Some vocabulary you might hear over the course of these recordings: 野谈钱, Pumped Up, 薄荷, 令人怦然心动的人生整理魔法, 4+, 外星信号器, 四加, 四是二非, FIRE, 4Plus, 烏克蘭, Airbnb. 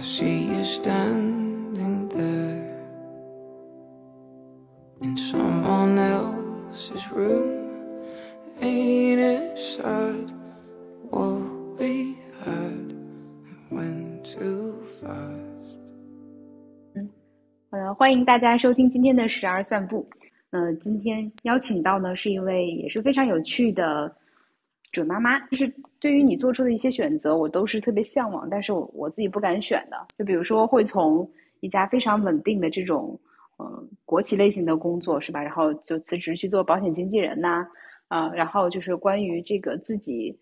see you standing there in someone else's room. Ain't it sad what we had went too fast? 好的，欢迎大家收听今天的时而散步。今天邀请到呢是一位也是非常有趣的准妈妈，就是对于你做出的一些选择我都是特别向往，但是我自己不敢选的，就比如说会从一家非常稳定的这种国企类型的工作是吧，然后就辞职去做保险经纪人然后就是关于这个自己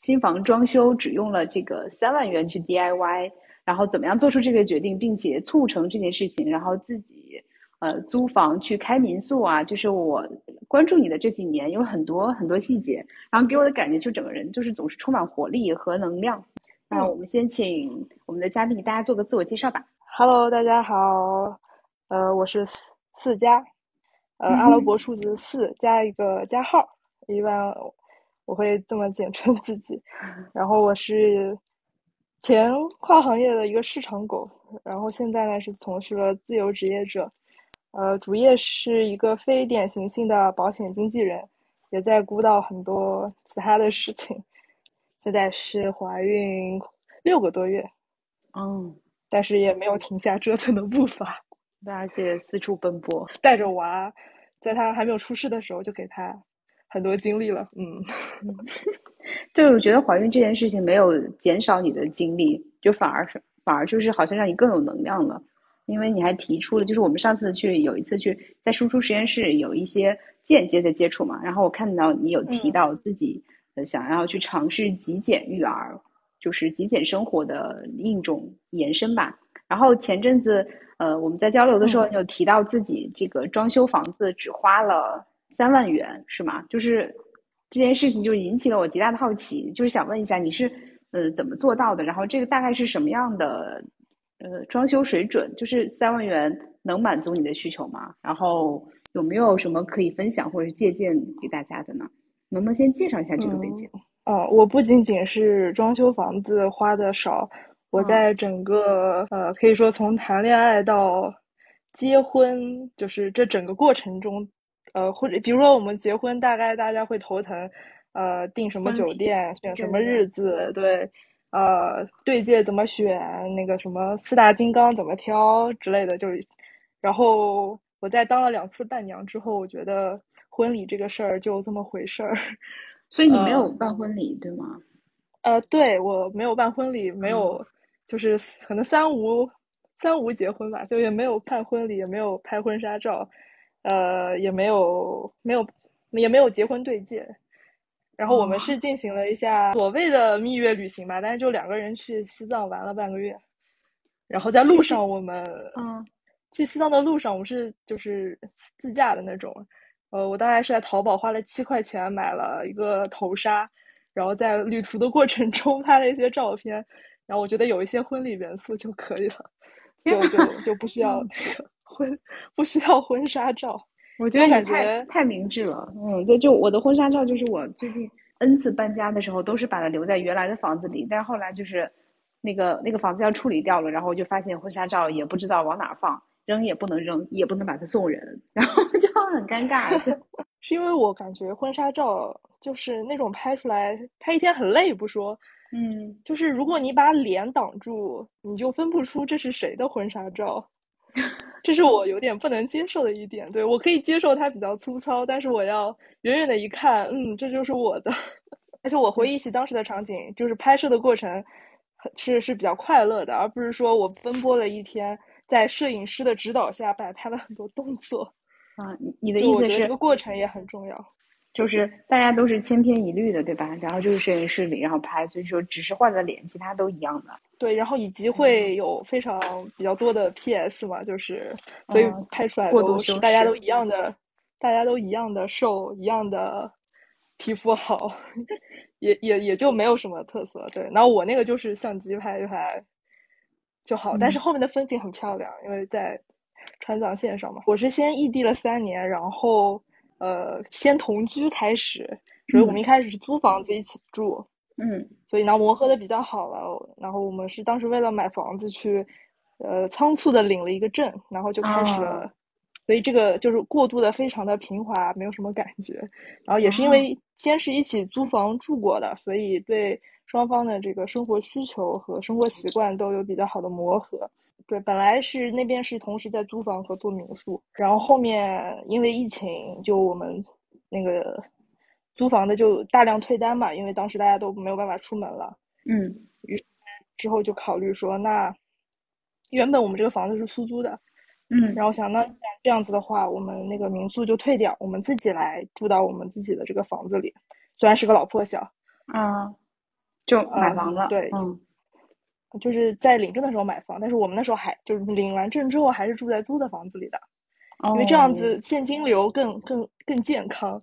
新房装修只用了这个3万元去 DIY， 然后怎么样做出这个决定并且促成这件事情，然后自己租房去开民宿啊，就是我关注你的这几年有很多很多细节，然后给我的感觉就整个人就是总是充满活力和能量。那我们先请我们的嘉宾给大家做个自我介绍吧。Hello， 大家好，我是四加，阿拉伯数字4加一个加号，一般我会这么简称自己。然后我是前跨行业的一个市场狗，然后现在呢是从事了自由职业者。主业是一个非典型性的保险经纪人，也在孤岛很多其他的事情。现在是怀孕6个多月，但是也没有停下折腾的步伐，而且四处奔波，带着娃，在他还没有出世的时候就给他很多精力了。就我觉得怀孕这件事情没有减少你的精力，就反而就是好像让你更有能量了。因为你还提出了，就是我们上次有一次去在输出实验室有一些间接的接触嘛，然后我看到你有提到自己想要去尝试极简育儿，就是极简生活的一种延伸吧。然后前阵子我们在交流的时候，你有提到自己这个装修房子只花了3万元是吗？就是这件事情就引起了我极大的好奇，就是想问一下你是怎么做到的，然后这个大概是什么样的装修水准，就是3万元能满足你的需求吗？然后有没有什么可以分享或者借鉴给大家的呢？能不能先介绍一下这个背景？我不仅仅是装修房子花的少，我在整个可以说从谈恋爱到结婚，就是这整个过程中，或者比如说我们结婚，大概大家会头疼，订什么酒店，选什么日子，对。对戒怎么选，那个什么4大金刚怎么挑之类的，就是，然后我在当了2次伴娘之后，我觉得婚礼这个事儿就这么回事儿。所以你没有办婚礼，对吗？对，我没有办婚礼，没有，就是可能三无结婚吧，就也没有办婚礼，也没有拍婚纱照，也没有结婚对戒。然后我们是进行了一下所谓的蜜月旅行吧，但是就2个人去西藏玩了半个月，然后在路上我们去西藏的路上我们是就是自驾的那种，我大概是在淘宝花了7块钱买了一个头纱，然后在旅途的过程中拍了一些照片，然后我觉得有一些婚礼元素就可以了，就不需要不需要婚纱照。我觉得你太明智了，对，就我的婚纱照就是我最近 N 次搬家的时候都是把它留在原来的房子里，但是后来就是那个房子要处理掉了，然后我就发现婚纱照也不知道往哪放，扔也不能扔，也不能把它送人，然后就很尴尬。是因为我感觉婚纱照就是那种拍出来拍一天很累不说，就是如果你把脸挡住你就分不出这是谁的婚纱照。这是我有点不能接受的一点，对，我可以接受它比较粗糙，但是我要远远的一看，这就是我的。而且我回忆起当时的场景，就是拍摄的过程是比较快乐的，而不是说我奔波了一天，在摄影师的指导下摆拍了很多动作。你的意思是，我觉得这个过程也很重要。就是大家都是千篇一律的，对吧？然后就是摄影师里，然后拍，所以说只是换了脸，其他都一样的。对，然后以及会有非常比较多的 PS 嘛，就是所以拍出来都是大家都一样的，大家都一样的瘦，一样的皮肤好，也就没有什么特色。对，然后我那个就是相机拍一拍就好，但是后面的风景很漂亮，因为在川藏线上嘛。我是先异地了3年，然后。先同居开始，所以我们一开始是租房子一起住，所以呢磨合的比较好了，然后我们是当时为了买房子去仓促的领了一个证，然后就开始了所以这个就是过渡的非常的平滑，没有什么感觉。然后也是因为先是一起租房住过的，所以对双方的这个生活需求和生活习惯都有比较好的磨合。对，本来是那边是同时在租房和做民宿，然后后面因为疫情，就我们那个租房的就大量退单嘛，因为当时大家都没有办法出门了。于是之后就考虑说，那原本我们这个房子是出租的，然后想那这样子的话，我们那个民宿就退掉，我们自己来住到我们自己的这个房子里，虽然是个老破小。就买房了。对，就是在领证的时候买房，但是我们那时候还就是领完证之后还是住在租的房子里的，因为这样子现金流更健康。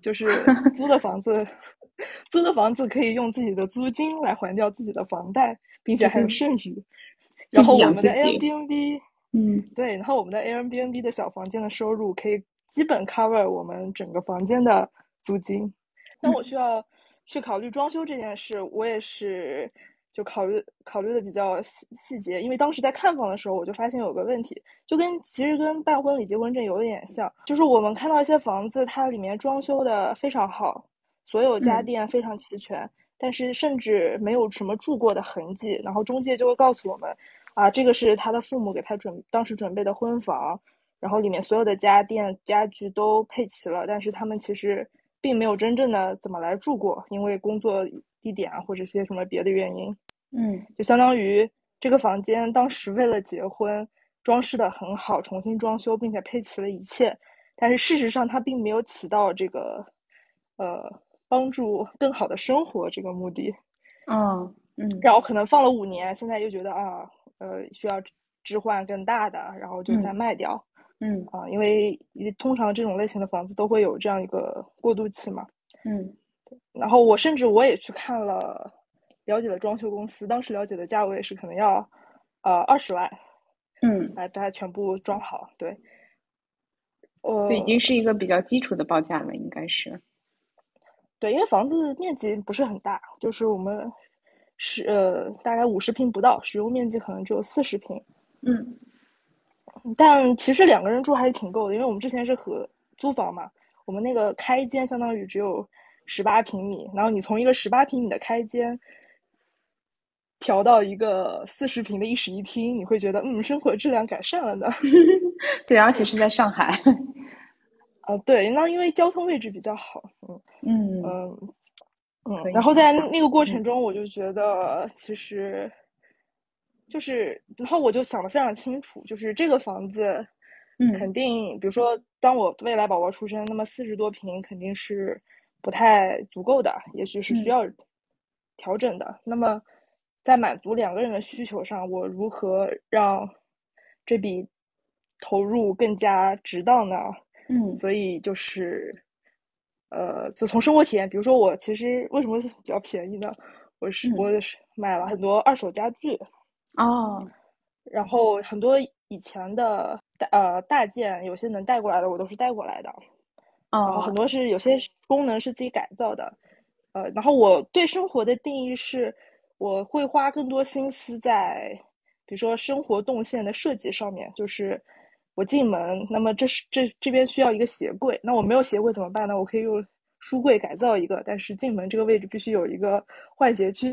就是租的房子租的房子可以用自己的租金来还掉自己的房贷，并且还有剩余。然后我们的 Airbnb， 对，然后我们的 Airbnb 的小房间的收入可以基本 cover 我们整个房间的租金。但我需要去考虑装修这件事，我也是就考虑的比较细节，因为当时在看房的时候，我就发现有个问题，就其实跟办婚礼结婚证有点像，就是我们看到一些房子，它里面装修的非常好，所有家电非常齐全，但是甚至没有什么住过的痕迹，然后中介就会告诉我们，啊，这个是他的父母给他当时准备的婚房，然后里面所有的家电家具都配齐了，但是他们其实并没有真正的怎么来住过，因为工作地点啊，或者些什么别的原因。就相当于这个房间当时为了结婚装饰的很好，重新装修并且配齐了一切，但是事实上它并没有起到这个帮助更好的生活这个目的。然后可能放了5年，现在又觉得需要置换更大的，然后就再卖掉。因为通常这种类型的房子都会有这样一个过渡期嘛。然后我也去看了，了解了装修公司，当时了解的价位是可能要20万，把它全部装好。对，这已经是一个比较基础的报价了，应该是。对，因为房子面积不是很大，就是我们是大概50平不到，使用面积可能只有40平。但其实2个人住还是挺够的，因为我们之前是合租房嘛，我们那个开间相当于只有18平米，然后你从一个18平米的开间调到一个40平的一室一厅，你会觉得生活质量改善了呢。对，而且是在上海。对，那因为交通位置比较好。然后在那个过程中，我就觉得其实就是，然后我就想得非常清楚，就是这个房子肯定，比如说当我未来宝宝出生，那么40多平肯定是不太足够的，也许是需要调整的。那么在满足2个人的需求上，我如何让这笔投入更加值当呢？所以就是就从生活体验，比如说我其实为什么比较便宜呢？我买了很多二手家具。然后很多以前的大件，有些能带过来的我都是带过来的。然后很多是有些功能是自己改造的。然后我对生活的定义是，我会花更多心思在比如说生活动线的设计上面，就是我进门，那么这边需要一个鞋柜，那我没有鞋柜怎么办呢？我可以用书柜改造一个，但是进门这个位置必须有一个换鞋区，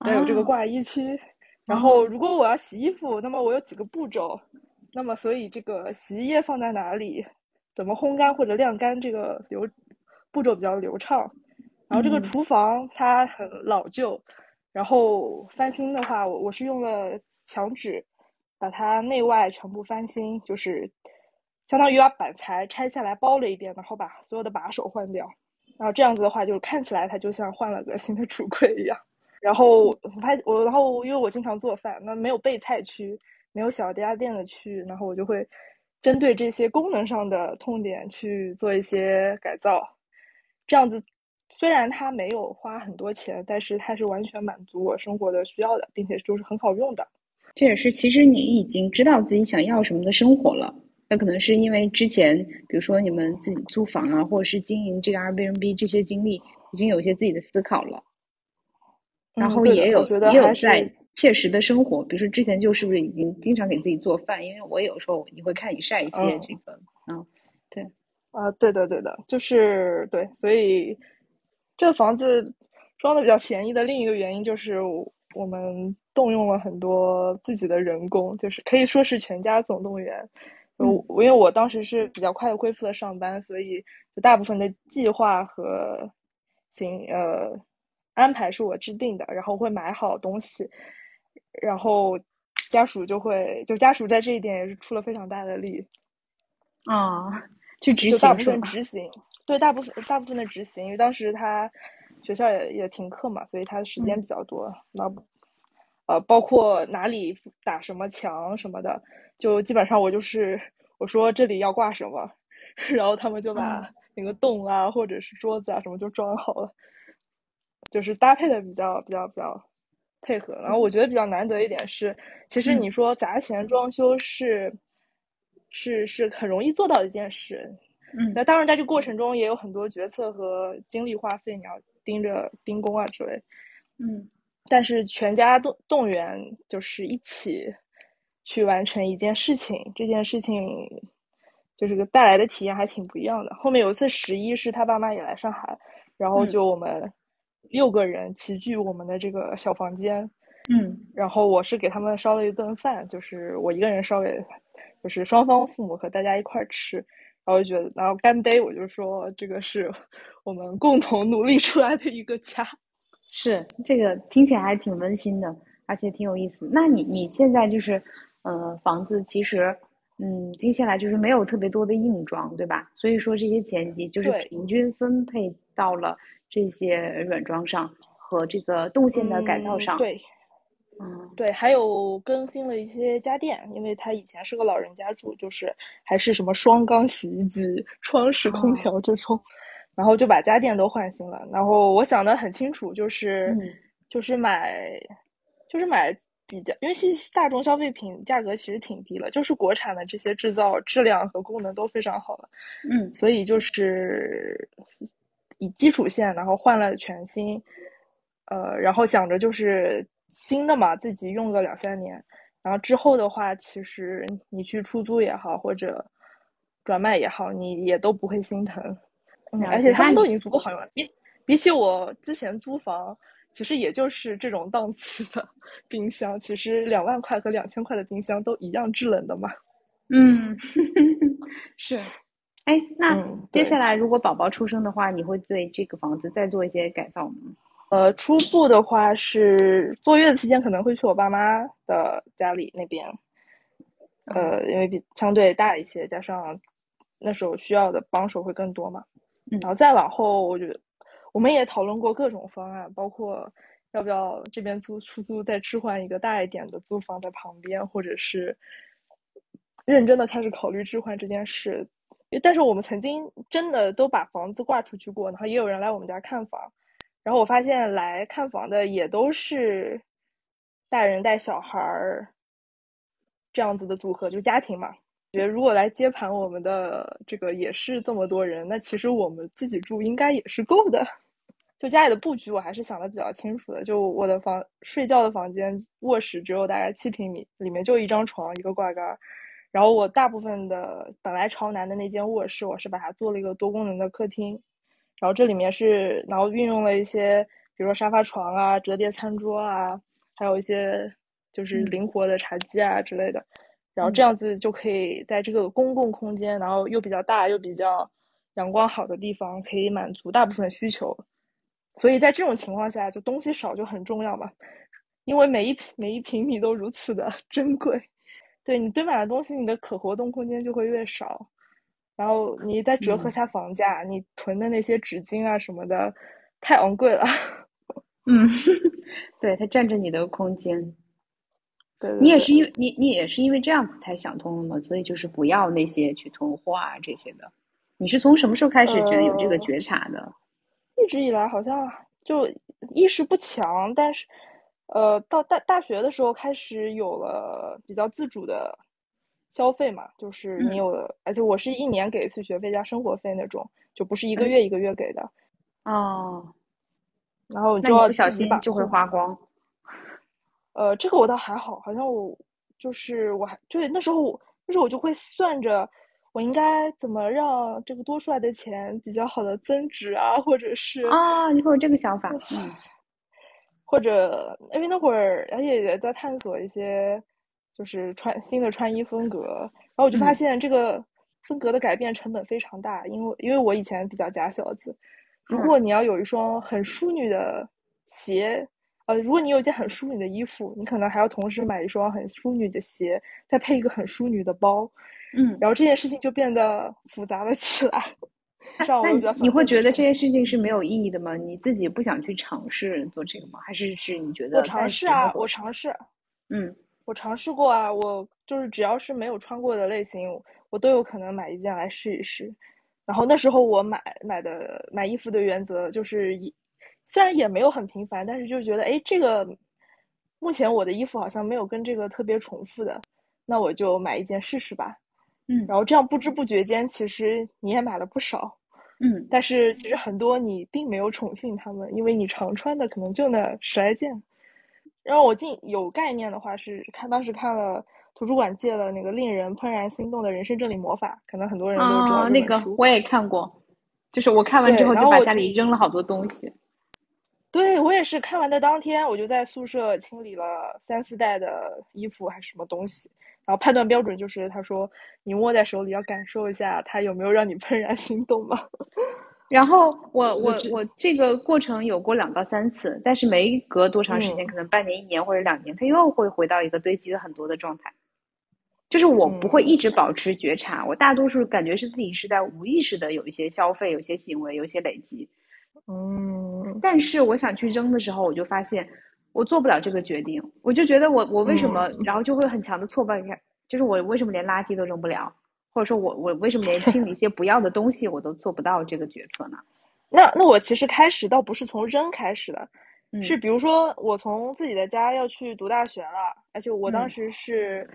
还有这个挂衣区。然后如果我要洗衣服，那么我有几个步骤，那么所以这个洗衣液放在哪里，怎么烘干或者晾干，这个步骤比较流畅。然后这个厨房它很老旧，然后翻新的话，我是用了墙纸把它内外全部翻新，就是相当于把板材拆下来包了一遍，然后把所有的把手换掉，然后这样子的话就是看起来它就像换了个新的橱柜一样。然后因为我经常做饭，那没有备菜区，没有小家电的区，然后我就会针对这些功能上的痛点去做一些改造。这样子虽然它没有花很多钱，但是它是完全满足我生活的需要的，并且就是很好用的。这也是其实你已经知道自己想要什么的生活了，那可能是因为之前比如说你们自己租房啊，或者是经营这个 Airbnb 这些经历，已经有些自己的思考了。然后也有、嗯、也有在切实的生活，比如说之前就是不是已经经常给自己做饭，因为我有时候你会看你晒一些这个，嗯，对，啊、对的对的，就是对，所以这个房子装的比较便宜的另一个原因就是我们动用了很多自己的人工，就是可以说是全家总动员。因为我当时是比较快的恢复了上班，所以大部分的计划和安排是我制定的，然后会买好东西，然后家属在这一点也是出了非常大的力啊，去执行，大部分执行，对，大部分的执行，因为当时他学校也停课嘛，所以他的时间比较多，然后包括哪里打什么墙什么的，就基本上我说这里要挂什么，然后他们就把那个洞啊、或者是桌子啊什么就装好了，就是搭配的比较配合。然后我觉得比较难得一点是，其实你说砸钱装修是很容易做到的一件事，那当然在这过程中也有很多决策和精力花费，你要盯着盯工啊之类，但是全家动员就是一起去完成一件事情，这件事情就是个带来的体验还挺不一样的。后面有一次11是他爸妈也来上海，然后就我们6个人齐聚我们的这个小房间，然后我是给他们烧了一顿饭，就是我一个人烧给，就是双方父母和大家一块吃，然后干杯，我就说这个是我们共同努力出来的一个家。是，这个听起来还挺温馨的，而且挺有意思。那你现在就是房子其实听起来就是没有特别多的硬装，对吧？所以说这些钱就是平均分配到了这些软装上和这个动线的改造上。对，对，还有更新了一些家电，因为他以前是个老人家住，就是还是什么双缸洗衣机、窗式空调这种。然后就把家电都换新了，然后我想得很清楚，就是买比较，因为大众消费品价格其实挺低了，就是国产的这些制造质量和功能都非常好了，所以就是以基础线，然后换了全新，然后想着就是新的嘛，自己用个2-3年，然后之后的话，其实你去出租也好，或者转卖也好，你也都不会心疼。而且他们都已经足够好用了，比起我之前租房，其实也就是这种档次的冰箱，其实2万块和2000块的冰箱都一样制冷的嘛。是。哎，那接下来如果宝宝出生的话，你会对这个房子再做一些改造吗？初步的话是坐月子期间可能会去我爸妈的家里那边，因为相对大一些，加上那时候需要的帮手会更多嘛，然后再往后，我觉得我们也讨论过各种方案，包括要不要这边租出租，再置换一个大一点的租房在旁边，或者是认真的开始考虑置换这件事。但是我们曾经真的都把房子挂出去过，然后也有人来我们家看房，然后我发现来看房的也都是大人带小孩这样子的组合，就家庭嘛。觉得如果来接盘我们的这个也是这么多人，那其实我们自己住应该也是够的。就家里的布局我还是想的比较清楚的，就我的睡觉的房间卧室只有大概7平米，里面就一张床一个挂杆，然后我大部分的本来朝南的那间卧室我是把它做了一个多功能的客厅，然后这里面是然后运用了一些比如说沙发床啊、折叠餐桌啊，还有一些就是灵活的茶几啊之类的，然后这样子就可以在这个公共空间，然后又比较大又比较阳光好的地方，可以满足大部分需求。所以在这种情况下，就东西少就很重要嘛，因为每一平米都如此的珍贵。对，你堆满了东西，你的可活动空间就会越少，然后你再折合下房价，你囤的那些纸巾啊什么的太昂贵了。对，它占着你的空间。对对对，你也是因为这样子才想通了嘛，所以就是不要那些去囤货啊这些的。你是从什么时候开始觉得有这个觉察的？一直以来好像就意识不强，但是到大学的时候开始有了比较自主的消费嘛，就是你有了，而且我是1年给一次学费加生活费那种，就不是一个月一个月给的。哦，然后就要不小心就会花光。这个我倒还好，好像我就是我还对那时候我就会算着我应该怎么让这个多出来的钱比较好的增值啊，或者是啊，你会有这个想法，或者因为那会儿而且也在探索一些就是新的穿衣风格，然后我就发现这个风格的改变成本非常大，因为我以前比较假小子，如果你要有一双很淑女的鞋，如果你有一件很淑女的衣服，你可能还要同时买一双很淑女的鞋，再配一个很淑女的包，然后这件事情就变得复杂了起来。你会觉得这件事情是没有意义的吗？你自己不想去尝试做这个吗？还是你觉得？我尝试。我尝试过啊，我就是只要是没有穿过的类型，我都有可能买一件来试一试。然后那时候我买衣服的原则就是虽然也没有很频繁，但是就觉得，哎，这个目前我的衣服好像没有跟这个特别重复的，那我就买一件试试吧。然后这样不知不觉间，其实你也买了不少。但是其实很多你并没有宠幸他们，因为你常穿的可能就那10来件。然后我有概念的话是当时看了图书馆借了那个令人怦然心动的人生这里魔法，可能很多人都知道那个我也看过，就是我看完之后就把家里扔了好多东西。对，我也是看完的当天，我就在宿舍清理了3、4袋的衣服还是什么东西。然后判断标准就是他说你握在手里要感受一下它有没有让你怦然心动吗？然后我这个过程有过2到3次，但是没隔多长时间，可能半年、1年或者2年，它又会回到一个堆积了很多的状态。就是我不会一直保持觉察，我大多数感觉是自己是在无意识的有一些消费、有些行为、有些累积。但是我想去扔的时候，我就发现我做不了这个决定，我就觉得我为什么，然后就会很强的挫败感，就是我为什么连垃圾都扔不了，或者说我为什么连清理一些不要的东西我都做不到这个决策呢？那我其实开始倒不是从扔开始的，是比如说我从自己的家要去读大学了，而且我当时是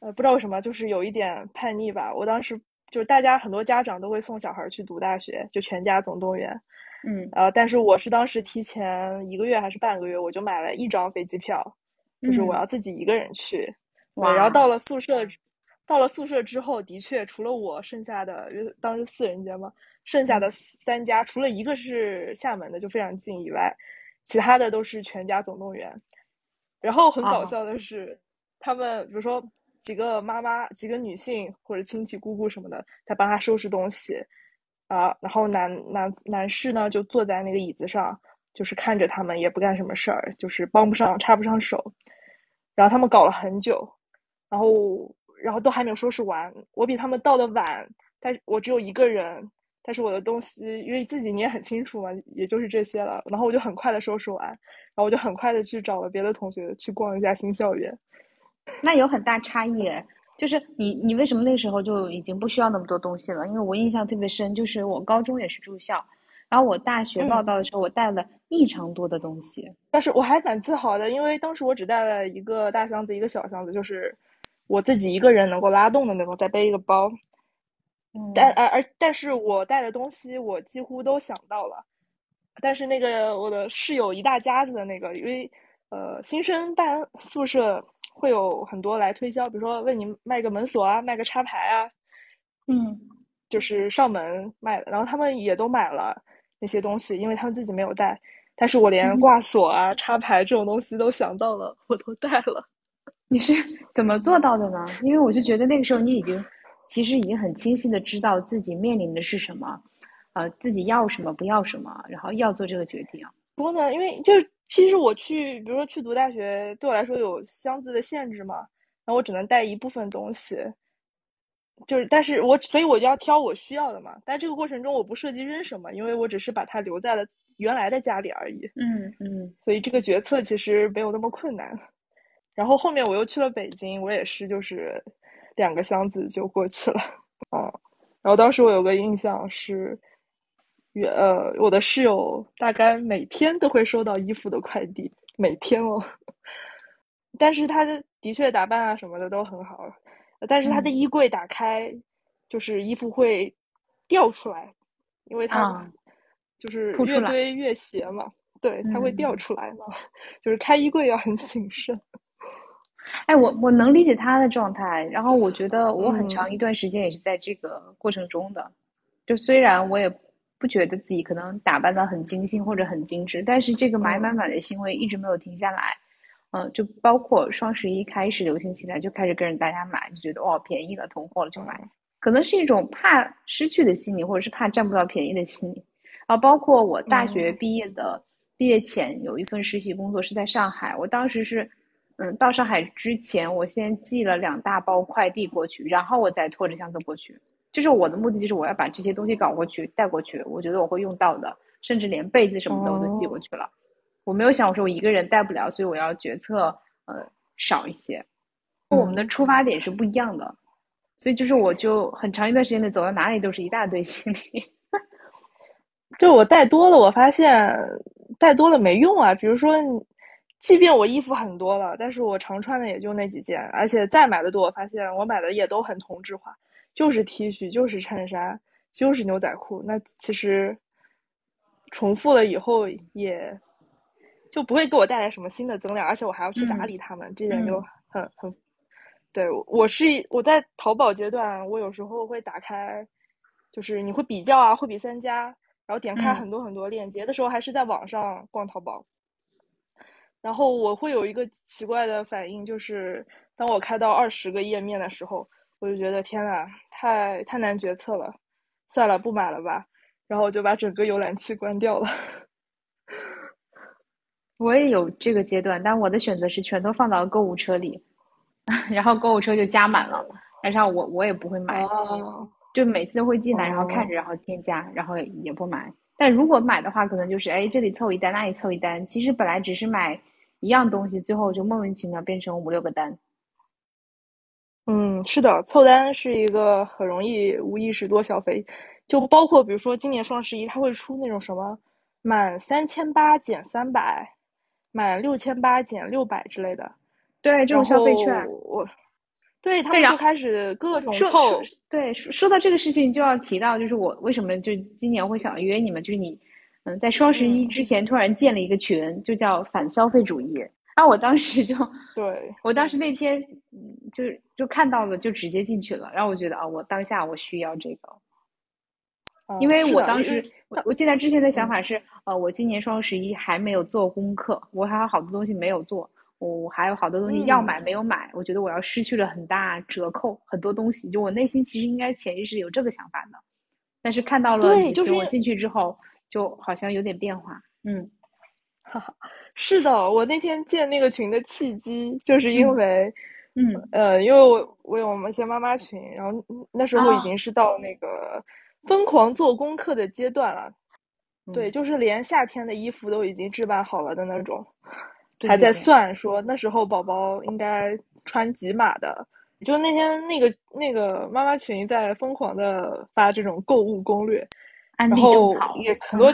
不知道为什么就是有一点叛逆吧，我当时就是大家很多家长都会送小孩去读大学，就全家总动员。但是我是当时提前1个月还是半个月，我就买了1张飞机票，就是我要自己一个人去。然后到了宿舍之后，的确除了我剩下的，当时4人间嘛，剩下的3家，除了一个是厦门的就非常近以外，其他的都是全家总动员。然后很搞笑的是，他们比如说几个妈妈、几个女性或者亲戚、姑姑什么的，在帮她收拾东西。然后男士呢就坐在那个椅子上，就是看着他们也不干什么事儿，就是帮不上插不上手。然后他们搞了很久，然后都还没有收拾完。我比他们到的晚，但是我只有一个人，但是我的东西因为自己你也很清楚嘛，也就是这些了。然后我就很快的收拾完，然后我就很快的去找了别的同学去逛一下新校园。那有很大差异，就是你为什么那时候就已经不需要那么多东西了？因为我印象特别深，就是我高中也是住校，然后我大学报到的时候，我带了异常多的东西。但是我还蛮自豪的，因为当时我只带了1个大箱子、1个小箱子，就是我自己一个人能够拉动的那种，再背一个包。但是我带的东西我几乎都想到了，但是那个我的室友一大家子的那个，因为新生办宿舍。会有很多来推销，比如说问你卖个门锁啊，卖个插排啊，就是上门卖的。然后他们也都买了那些东西，因为他们自己没有带。但是我连挂锁啊、插排这种东西都想到了，我都带了。你是怎么做到的呢？因为我就觉得那个时候你其实已经很清晰的知道自己面临的是什么，自己要什么不要什么，然后要做这个决定。不过呢，因为就是。其实我比如说去读大学，对我来说有箱子的限制嘛，然后我只能带一部分东西，就是，但是所以我就要挑我需要的嘛。但这个过程中我不涉及扔什么，因为我只是把它留在了原来的家里而已。所以这个决策其实没有那么困难。然后后面我又去了北京，我也是就是2个箱子就过去了啊。然后当时我有个印象是。我的室友大概每天都会收到衣服的快递，每天哦。但是他的确打扮啊什么的都很好，但是他的衣柜打开，就是衣服会掉出来，因为他就是越堆越斜嘛。对，它会掉出来嘛，就是开衣柜要很谨慎。哎，我能理解他的状态，然后我觉得我很长一段时间也是在这个过程中的，就虽然我也不觉得自己可能打扮得很精心或者很精致，但是这个买买买的行为一直没有停下来。就包括双十一开始流行起来，就开始跟着大家买，就觉得哦便宜了，囤货了就买，可能是一种怕失去的心理，或者是怕占不到便宜的心理啊。包括我大学毕业前有一份实习工作是在上海，我当时是到上海之前，我先寄了2大包快递过去，然后我再拖着箱子过去。就是我的目的就是我要把这些东西搞过去带过去，我觉得我会用到的，甚至连被子什么的我都寄过去了。我没有想我说我一个人带不了，所以我要决策少一些。我们的出发点是不一样的，所以就是我就很长一段时间的走到哪里都是一大堆行李。就我带多了，我发现带多了没用啊。比如说即便我衣服很多了，但是我常穿的也就那几件，而且再买的多，我发现我买的也都很同质化，就是 T 恤，就是衬衫，就是牛仔裤，那其实重复了以后也就不会给我带来什么新的增量，而且我还要去打理它们，这点就很对。我在淘宝阶段，我有时候会打开，就是你会比较啊，会比3家，然后点开很多很多链接的时候，还是在网上逛淘宝。然后我会有一个奇怪的反应，就是当我开到20个页面的时候，我就觉得天哪，太难决策了，算了，不买了吧。然后我就把整个浏览器关掉了。我也有这个阶段，但我的选择是全都放到购物车里，然后购物车就加满了，但是我也不会买，就每次都会进来，然后看着，然后添加，然后也不买。但如果买的话，可能就是哎这里凑一单，那里凑一单，其实本来只是买一样东西，最后就莫名其妙变成5、6个单。是的，凑单是一个很容易无意识多消费，就包括比如说今年双十一，它会出那种什么满3800减300，满6800减600之类的。对，这种消费券，对他们就开始各种凑。对，说到这个事情就要提到，就是我为什么就今年会想约你们，就是你在双十一之前突然建了一个群，就叫反消费主义。啊，我当时就对，我当时那天就看到了，就直接进去了。然后我觉得啊，我当下我需要这个，因为我当时我记得之前的想法是，我今年双十一还没有做功课，我还有好多东西没有做，我还有好多东西要买没有买，我觉得我要失去了很大折扣，很多东西。就我内心其实应该潜意识有这个想法的，但是看到了对，就是我进去之后，就好像有点变化，是的，我那天建那个群的契机，就是因为，因为我有我们一些妈妈群，然后那时候已经是到那个疯狂做功课的阶段了，对，就是连夏天的衣服都已经置办好了的那种，还在算说那时候宝宝应该穿几码的。就那天那个妈妈群在疯狂的发这种购物攻略，安利种草也很多。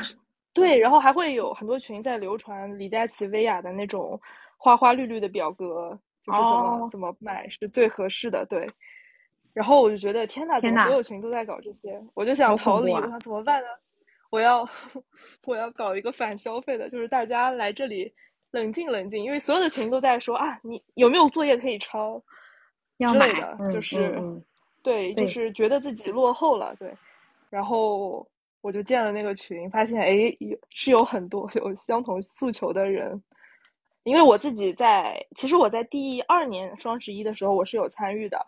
对，然后还会有很多群在流传李佳琦、薇娅的那种花花绿绿的表格，就是怎么买是最合适的。对，然后我就觉得天哪，怎么所有群都在搞这些？我就想逃离，我想怎么办呢？我要搞一个反消费的，就是大家来这里冷静冷静，因为所有的群都在说啊，你有没有作业可以抄之类的，就是对，就是觉得自己落后了，对，然后。我就建了那个群，发现哎，是有很多有相同诉求的人。因为我自己其实我在第2年双十一的时候，我是有参与的。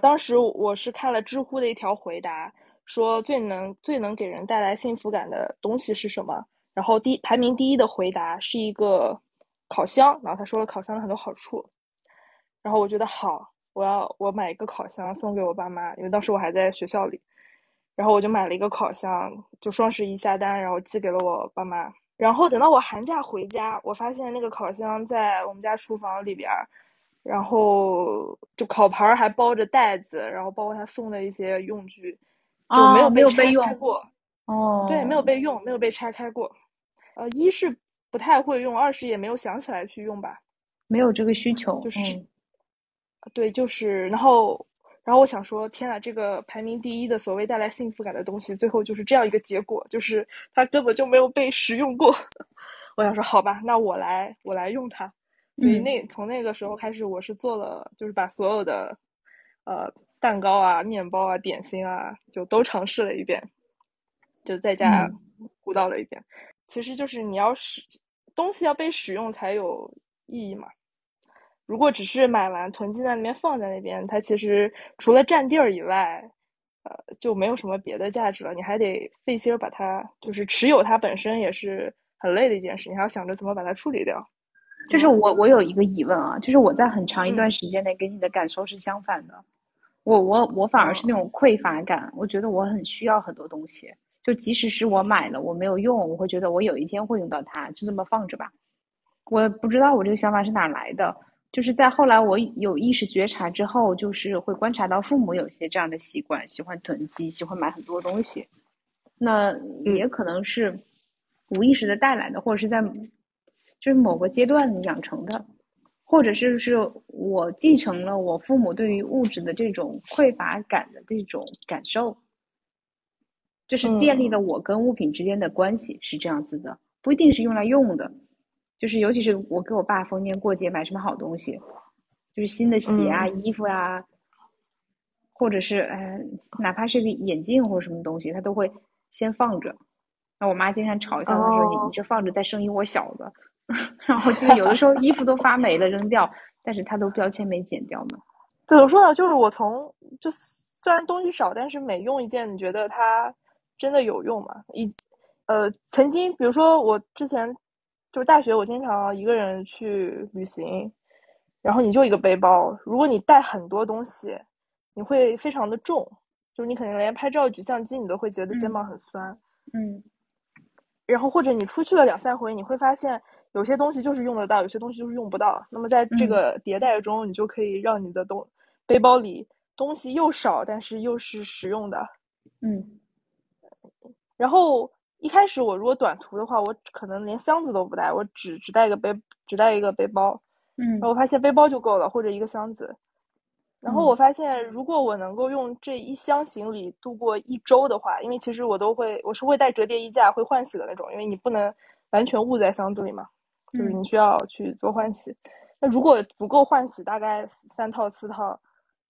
当时我是看了知乎的一条回答，说最能给人带来幸福感的东西是什么？然后排名第1的回答是一个烤箱，然后他说了烤箱的很多好处。然后我觉得好，我买一个烤箱送给我爸妈，因为当时我还在学校里。然后我就买了一个烤箱，就双十一下单，然后寄给了我爸妈。然后等到我寒假回家，我发现那个烤箱在我们家厨房里边，然后就烤盘还包着袋子，然后包括他送的一些用具，就没有被拆开过。对，没有被拆开过。一是不太会用，二是也没有想起来去用吧，没有这个需求。就是，对，就是然后。然后我想说，天哪，这个排名第一的所谓带来幸福感的东西，最后就是这样一个结果，就是它根本就没有被使用过。我想说，好吧，那我来用它。所以从那个时候开始，我是做了，就是把所有的蛋糕啊、面包啊、点心啊，就都尝试了一遍，就在家鼓捣了一遍。其实就是你要东西要被使用才有意义嘛。如果只是买完囤积在那边放在那边，它其实除了占地儿以外，就没有什么别的价值了。你还得费心把它，就是持有它本身也是很累的一件事，你还要想着怎么把它处理掉。就是我有一个疑问啊，就是我在很长一段时间内跟你的感受是相反的。我反而是那种匮乏感，我觉得我很需要很多东西，就即使是我买了我没有用，我会觉得我有一天会用到它，就这么放着吧。我不知道我这个想法是哪来的，就是在后来我有意识觉察之后，就是会观察到父母有些这样的习惯，喜欢囤积，喜欢买很多东西，那也可能是无意识的带来的，或者是在就是某个阶段养成的，或者是不是我继承了我父母对于物质的这种匮乏感的这种感受，就是建立了我跟物品之间的关系是这样子的，不一定是用来用的。就是尤其是我给我爸逢年过节买什么好东西，就是新的鞋啊、衣服啊，或者是哪怕是个眼镜或什么东西，他都会先放着。那我妈经常嘲笑他说：“你这放着再生一窝小的。”然后就有的时候衣服都发霉了扔掉，但是它都标签没剪掉嘛。怎么说呢？就是我就虽然东西少，但是每用一件，你觉得它真的有用吗？曾经比如说我之前就是大学，我经常一个人去旅行，然后你就一个背包，如果你带很多东西，你会非常的重，就是你可能连拍照举相机你都会觉得肩膀很酸。然后或者你出去了两三回，你会发现有些东西就是用得到，有些东西就是用不到。那么在这个迭代中，你就可以让你的背包里东西又少，但是又是实用的。然后一开始我如果短途的话，我可能连箱子都不带，我只带一个背包。然后我发现背包就够了，或者一个箱子。然后我发现，如果我能够用这一箱行李度过一周的话，因为其实我是会带折叠衣架，会换洗的那种，因为你不能完全捂在箱子里嘛，就是你需要去做换洗。那如果足够换洗，大概3套4套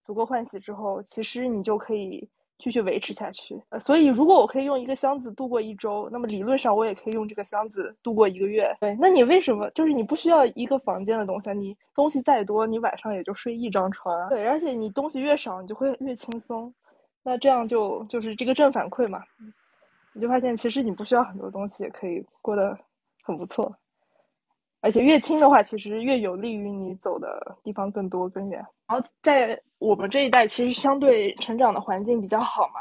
足够换洗之后，其实你就可以继续维持下去。所以如果我可以用一个箱子度过一周，那么理论上我也可以用这个箱子度过1个月。对，那你为什么就是你不需要一个房间的东西，你东西再多你晚上也就睡1张床。对，而且你东西越少你就会越轻松，那这样就是这个正反馈嘛，你就发现其实你不需要很多东西也可以过得很不错，而且越轻的话其实越有利于你走的地方更多更远。然后在我们这一代其实相对成长的环境比较好嘛，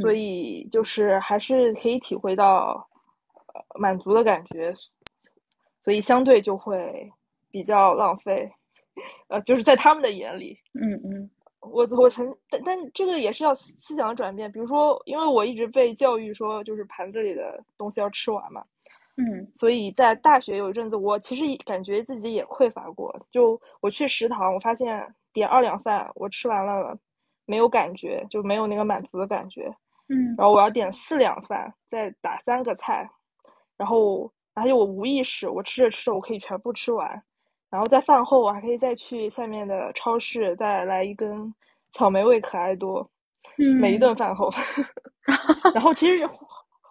所以就是还是可以体会到满足的感觉，所以相对就会比较浪费，就是在他们的眼里。但这个也是要思想的转变。比如说因为我一直被教育说就是盘子里的东西要吃完嘛，所以在大学有一阵子，我其实感觉自己也匮乏过。就我去食堂，我发现点2两饭，我吃完了没有感觉，就没有那个满足的感觉。然后我要点4两饭，再打3个菜，然后而且我无意识，我吃着吃着我可以全部吃完，然后在饭后我还可以再去下面的超市再来一根草莓味可爱多，每一顿饭后，然后其实是。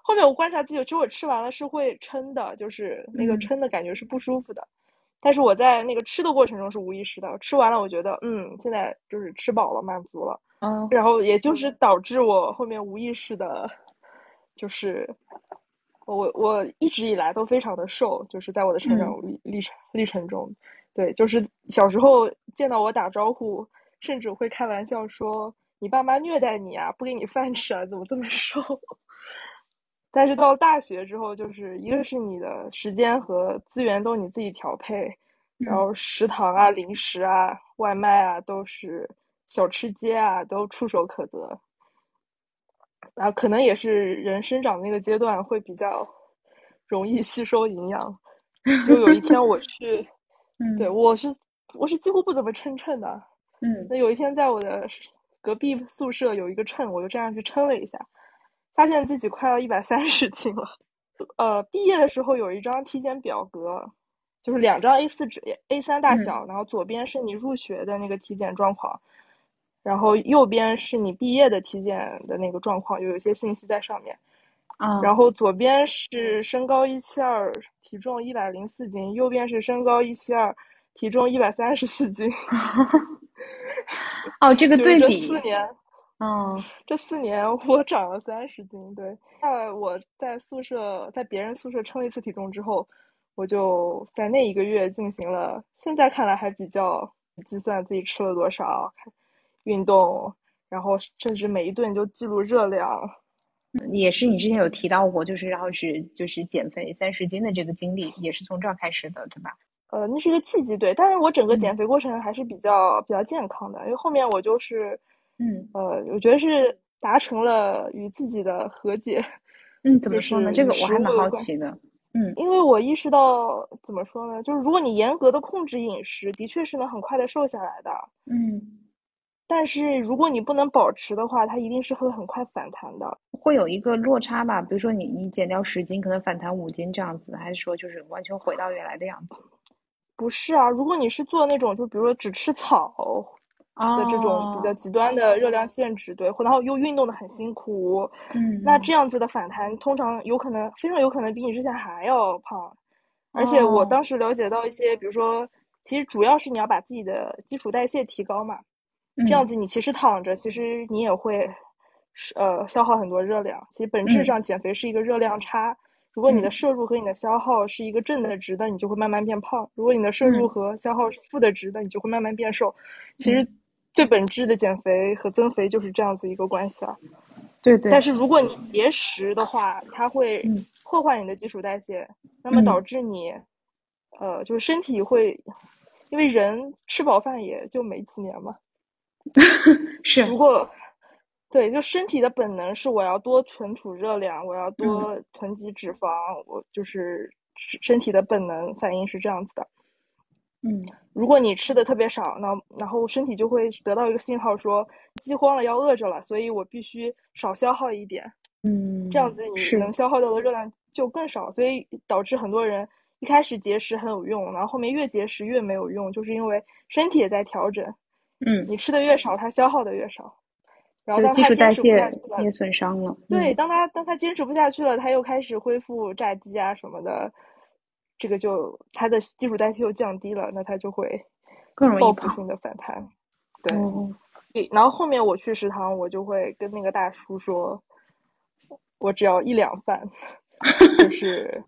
后面我观察自己，其实我吃完了是会撑的，就是那个撑的感觉是不舒服的，但是我在那个吃的过程中是无意识的，吃完了我觉得现在就是吃饱了满足了，然后也就是导致我后面无意识的，就是我一直以来都非常的瘦，就是在我的成长历程中，对，就是小时候见到我打招呼，甚至会开玩笑说你爸妈虐待你啊，不给你饭吃啊，怎么这么瘦。但是到大学之后，就是一个是你的时间和资源都你自己调配，然后食堂啊、零食啊、外卖啊，都是小吃街啊，都触手可得。然后可能也是人生长那个阶段会比较容易吸收营养。就有一天我去，对，我是几乎不怎么称的。那有一天在我的隔壁宿舍有一个秤，我就这样去称了一下，发现自己快要130斤了。毕业的时候有一张体检表格，就是2张 A4 纸 A3 大小，然后左边是你入学的那个体检状况，然后右边是你毕业的体检的那个状况，有一些信息在上面。然后左边是身高172，体重104斤，右边是身高172，体重134斤。哦，这个对比。就是、4年，嗯，这4年我长了30斤。对，在我在宿舍，在别人宿舍称了一次体重之后，我就在那1个月进行了，现在看来还比较计算自己吃了多少，运动，然后甚至每一顿就记录热量。也是你之前有提到过，就是然后是就是减肥30斤的这个经历，也是从这儿开始的，对吧？那是一个契机，对。但是我整个减肥过程还是比较健康的，因为后面我就是，我觉得是达成了与自己的和解。嗯，怎么说呢？就是、这个我还蛮好奇的。嗯，因为我意识到怎么说呢，就是如果你严格的控制饮食，的确是能很快的瘦下来的。嗯。但是如果你不能保持的话，它一定是会很快反弹的，会有一个落差吧。比如说你减掉10斤，可能反弹5斤这样子，还是说就是完全回到原来的样子？不是啊，如果你是做那种就比如说只吃草的这种比较极端的热量限制，对，然后又运动的很辛苦，那这样子的反弹通常有可能非常有可能比你之前还要胖。而且我当时了解到一些，比如说其实主要是你要把自己的基础代谢提高嘛，这样子你其实躺着，其实你也会消耗很多热量。其实本质上减肥是一个热量差，如果你的摄入和你的消耗是一个正的值的，你就会慢慢变胖，如果你的摄入和消耗是负的值的，你就会慢慢变瘦。其实最本质的减肥和增肥就是这样子一个关系啊。对对。但是如果你节食的话，它会破坏你的基础代谢，那么导致你就是身体会，因为人吃饱饭也就没几年嘛。是，如果对，就身体的本能是我要多存储热量，我要多囤积脂肪，我就是身体的本能反应是这样子的。如果你吃的特别少，然后身体就会得到一个信号说饥荒了，要饿着了，所以我必须少消耗一点。这样子你能消耗掉的热量就更少，所以导致很多人一开始节食很有用，然后后面越节食越没有用，就是因为身体也在调整。你吃的越少，它消耗的越少，然后当它基础代谢也损伤了。对，当它坚持不下去了，它又开始恢复炸鸡啊什么的，这个就它的基础代谢又降低了，那它就会更容易报复性的反弹。对，然后后面我去食堂，我就会跟那个大叔说，我只要1两饭，就是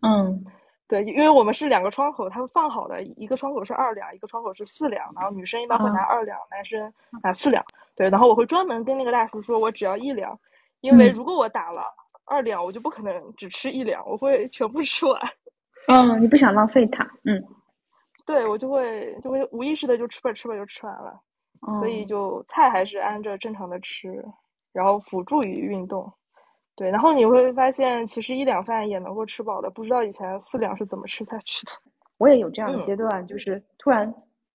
对，因为我们是2个窗口，他们放好的，一个窗口是2两，一个窗口是4两，然后女生一般会拿2两，男生拿4两。对，然后我会专门跟那个大叔说，我只要1两，因为如果我打了2两，我就不可能只吃1两，我会全部吃完。你不想浪费它。对，我就会无意识的就吃吧就吃完了。所以就菜还是按照正常的吃，然后辅助于运动。对，然后你会发现其实1两饭也能够吃饱的，不知道以前4两是怎么吃下去的。我也有这样的阶段，就是突然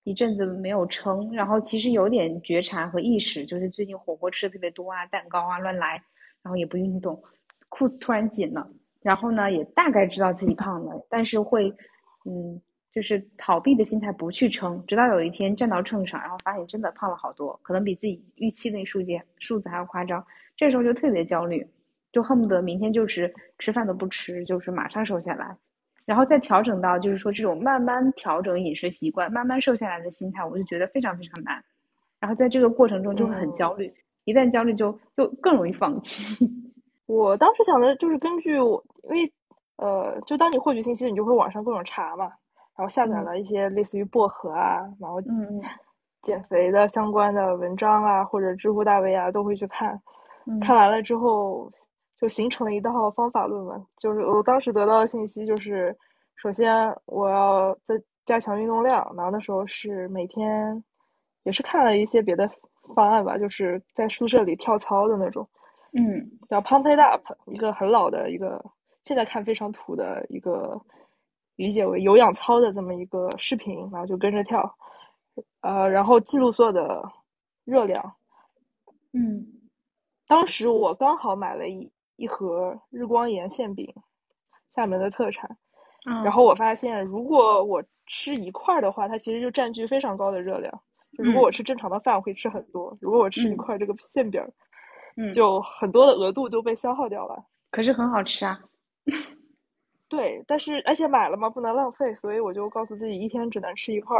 一阵子没有撑，然后其实有点觉察和意识，就是最近火锅吃的特别多啊，蛋糕啊乱来，然后也不运动，裤子突然紧了，然后呢也大概知道自己胖了，但是会就是逃避的心态不去撑，直到有一天站到秤上，然后发现真的胖了好多，可能比自己预期的数字还要夸张，这时候就特别焦虑，就恨不得明天就是吃饭都不吃，就是马上瘦下来，然后再调整到就是说这种慢慢调整饮食习惯慢慢瘦下来的心态，我就觉得非常非常难，然后在这个过程中就很焦虑，一旦焦虑就更容易放弃。我当时想的就是根据我，因为就当你获取信息，你就会网上各种查嘛，然后下载了一些类似于薄荷啊，然后减肥的相关的文章啊，或者知乎大 V 啊，都会去看，看完了之后就形成了一套方法论文。就是我当时得到的信息就是，首先我要再加强运动量，然后那时候是每天也是看了一些别的方案吧，就是在宿舍里跳操的那种，叫 Pumped Up， 一个很老的一个，现在看非常土的一个，理解为有氧操的这么一个视频，然后就跟着跳，然后记录所有的热量。嗯，当时我刚好买了一盒日光盐馅饼，厦门的特产。然后我发现，如果我吃一块的话，它其实就占据非常高的热量。就如果我吃正常的饭，我会吃很多；如果我吃一块这个馅饼，就很多的额度就被消耗掉了。可是很好吃啊。对，但是而且买了嘛，不能浪费，所以我就告诉自己一天只能吃一块。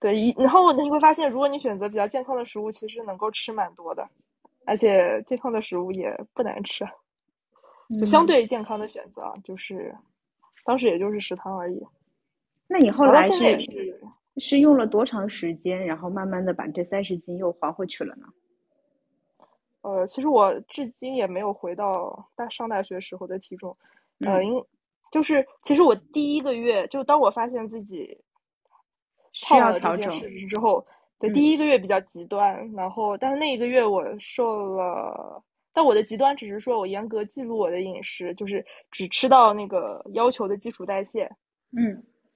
对，然后你会发现，如果你选择比较健康的食物，其实能够吃蛮多的，而且健康的食物也不难吃，就相对健康的选择啊，就是当时也就是食堂而已。那你后来是用了多长时间，然后慢慢的把这30斤又还回去了呢？其实我至今也没有回到上大学时候的体重，就是其实我第一个月，就当我发现自己胖了这件事之后，对，第一个月比较极端，然后但是那一个月我瘦了，但我的极端只是说我严格记录我的饮食，就是只吃到那个要求的基础代谢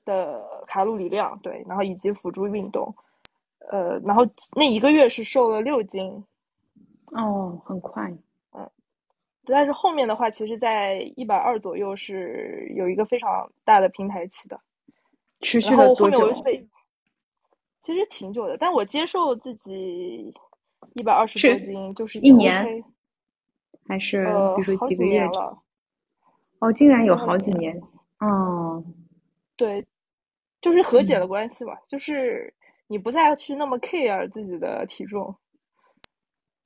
的卡路里量，对，然后以及辅助运动，然后那一个月是瘦了6斤。哦，很快。但是后面的话，其实在120左右是有一个非常大的平台期的。持续了多久？然后后面我就被，其实挺久的，但我接受自己120多斤，就是一年，还是比如说几个月了？哦，竟然有好几年。哦，对，就是和解的关系嘛，就是你不再去那么 care 自己的体重，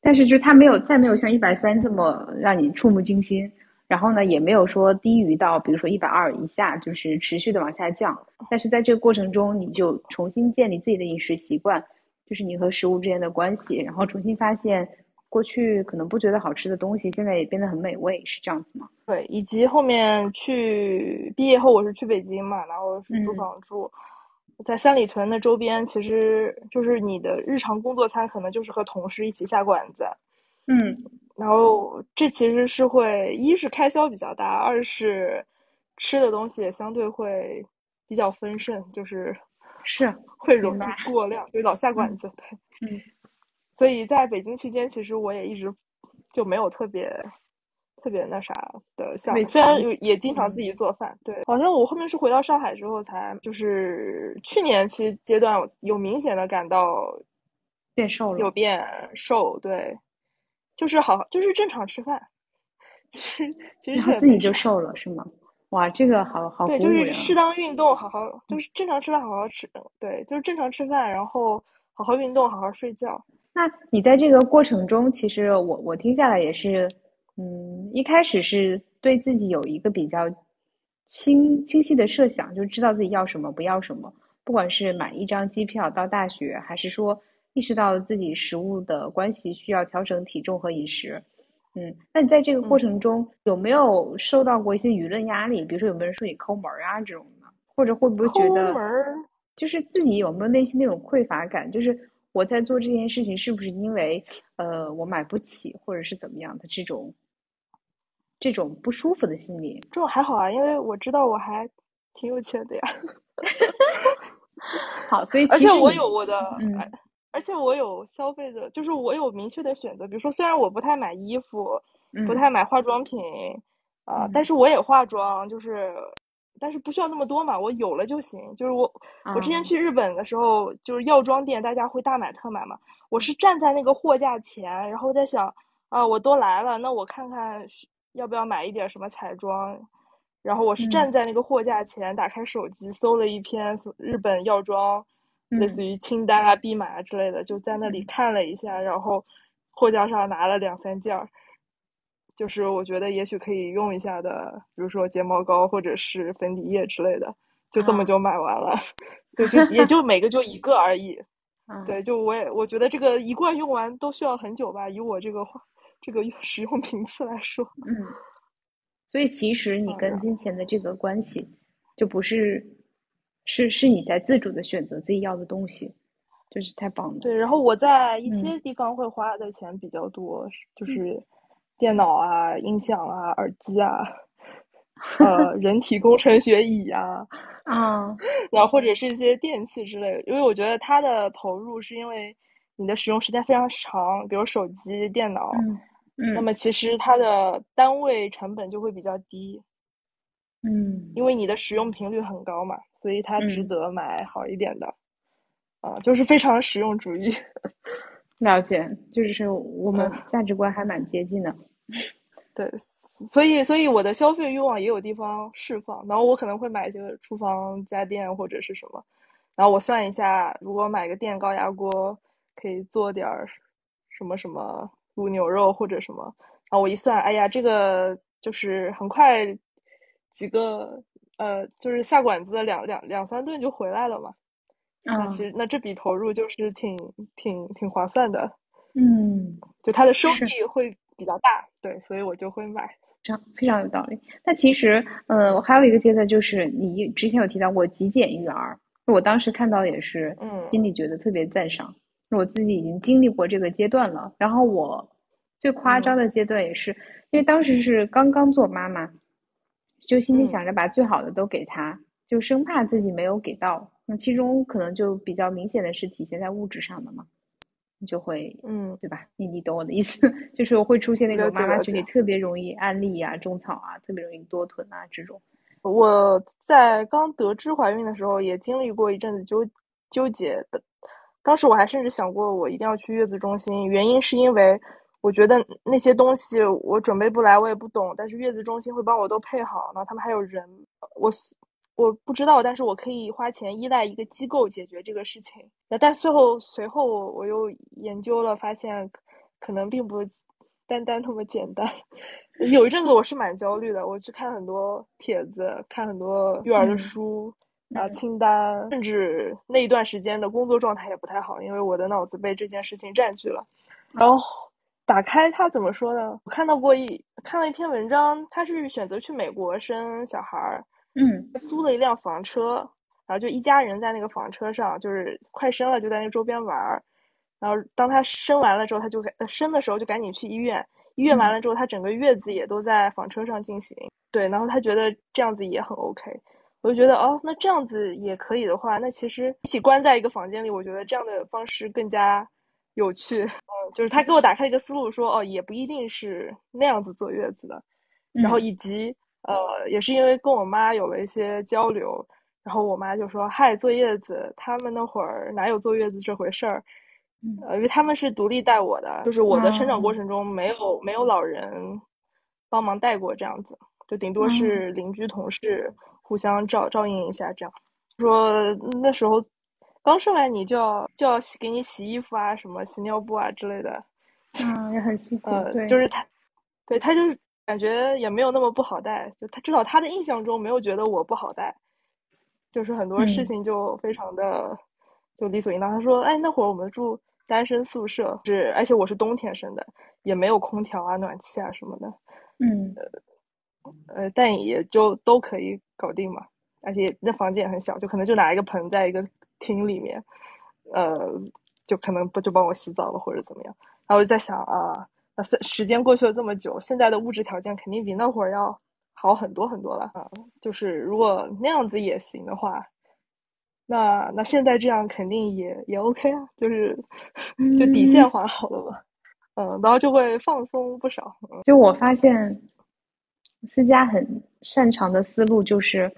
但是就它没有像130这么让你触目惊心。然后呢，也没有说低于到，比如说120以下，就是持续的往下降。但是在这个过程中，你就重新建立自己的饮食习惯，就是你和食物之间的关系，然后重新发现过去可能不觉得好吃的东西，现在也变得很美味，是这样子吗？对，以及后面毕业后我是去北京嘛，然后是租房住，在三里屯的周边，其实就是你的日常工作餐可能就是和同事一起下馆子。然后这其实是会，一是开销比较大，二是吃的东西也相对会比较丰盛，就是会容易过量，就老下馆子。对，所以在北京期间，其实我也一直就没有特别那啥的项目，虽然也经常自己做饭。对，好像我后面是回到上海之后才，就是去年其实阶段我有明显的感到变瘦了，有变瘦，对。就是正常吃饭，其实然后自己就瘦了是吗？哇，这个好对，就是适当运动，就是正常吃饭，好好吃，对，就是正常吃饭，然后好好运动，好好睡觉。那你在这个过程中，其实我听下来也是，一开始是对自己有一个比较清晰的设想，就知道自己要什么，不要什么，不管是买一张机票到大学，还是说意识到自己食物的关系需要调整体重和饮食。那你在这个过程中，有没有受到过一些舆论压力？比如说有没有人说你抠门啊这种的，或者会不会觉得就是自己有没有内心那种匮乏感，就是我在做这件事情是不是因为我买不起或者是怎么样的这种不舒服的心理？这种还好啊，因为我知道我还挺有钱的呀。好，所以其实而且我有我的消费者，就是我有明确的选择。比如说，虽然我不太买衣服，不太买化妆品，但是我也化妆，就是但是不需要那么多嘛，我有了就行。就是我之前去日本的时候，就是药妆店大家会大买特买嘛，我是站在那个货架前，然后在想啊，我都来了，那我看看要不要买一点什么彩妆。然后我是站在那个货架前，打开手机搜了一篇日本药妆。类似于清单啊、必买啊之类的，就在那里看了一下，然后货架上拿了2-3件儿，就是我觉得也许可以用一下的，比如说睫毛膏或者是粉底液之类的，就这么就买完了，对，就也就每个就一个而已。对，就我觉得这个一罐用完都需要很久吧，以我这个使用频次来说。所以其实你跟金钱的这个关系，就不是你在自主的选择自己要的东西，就是太棒了。对，然后我在一些地方会花的钱比较多，就是电脑啊、音响啊、耳机啊、人体工程学椅啊，然后或者是一些电器之类的，因为我觉得它的投入是因为你的使用时间非常长，比如手机、电脑，那么其实它的单位成本就会比较低，因为你的使用频率很高嘛，所以它值得买好一点的，就是非常实用主义。了解，就是我们价值观还蛮接近的。对，所以我的消费欲望也有地方释放，然后我可能会买一些厨房家电或者是什么，然后我算一下，如果买个电高压锅可以做点什么什么卤牛肉或者什么，然后我一算，哎呀，这个就是很快几个就是下馆子的两三顿就回来了嘛。那其实那这笔投入就是挺划算的，就它的收益会比较大，对，所以我就会买。非常有道理。那其实我还有一个阶段，就是你之前有提到过极简育儿，我当时看到也是心里觉得特别赞赏，我自己已经经历过这个阶段了。然后我最夸张的阶段也是因为当时是刚刚做妈妈，就心里想着把最好的都给她，就生怕自己没有给到。那其中可能就比较明显的是体现在物质上的嘛，你就会对吧？你懂我的意思，就是我会出现那种妈妈群里特别容易安利啊、种草啊，特别容易多囤啊这种。我在刚得知怀孕的时候也经历过一阵子纠结的，当时我还甚至想过我一定要去月子中心，原因是因为我觉得那些东西我准备不来，我也不懂，但是月子中心会帮我都配好，然后他们还有人，我不知道，但是我可以花钱依赖一个机构解决这个事情。但随后我又研究了，发现可能并不单单那么简单。有一阵子我是蛮焦虑的，我去看很多帖子，看很多育儿的书清单，甚至那一段时间的工作状态也不太好，因为我的脑子被这件事情占据了。然后打开它怎么说呢？我看了一篇文章，它是选择去美国生小孩。租了一辆房车，然后就一家人在那个房车上，就是快生了就在那周边玩，然后当他生完了之后，他就生的时候就赶紧去医院完了之后，他整个月子也都在房车上进行。对，然后他觉得这样子也很 OK， 我就觉得那这样子也可以的话，那其实一起关在一个房间里，我觉得这样的方式更加有趣。就是他给我打开一个思路说，也不一定是那样子坐月子的，然后以及也是因为跟我妈有了一些交流，然后我妈就说：“嗨，坐月子，他们那会儿哪有坐月子这回事儿？因为他们是独立带我的，就是我的成长过程中没有老人帮忙带过这样子，就顶多是邻居同事互相照应一下这样。说那时候刚生完你就要给你洗衣服啊，什么洗尿布啊之类的，也很辛苦。对，就是他，对他就是。”感觉也没有那么不好带，就他知道他的印象中没有觉得我不好带，就是很多事情就非常的就理所应当。他说：“哎，那会儿我们住单身宿舍，而且我是冬天生的，也没有空调啊、暖气啊什么的，但也就都可以搞定嘛。而且那房间也很小，就可能就拿一个盆在一个厅里面，就可能就帮我洗澡了或者怎么样。”然后我就在想啊。时间过去了这么久，现在的物质条件肯定比那会儿要好很多很多了啊！就是如果那样子也行的话，那现在这样肯定也 OK 啊，就底线划好了吧，然后就会放松不少。就我发现思佳很擅长的思路就是，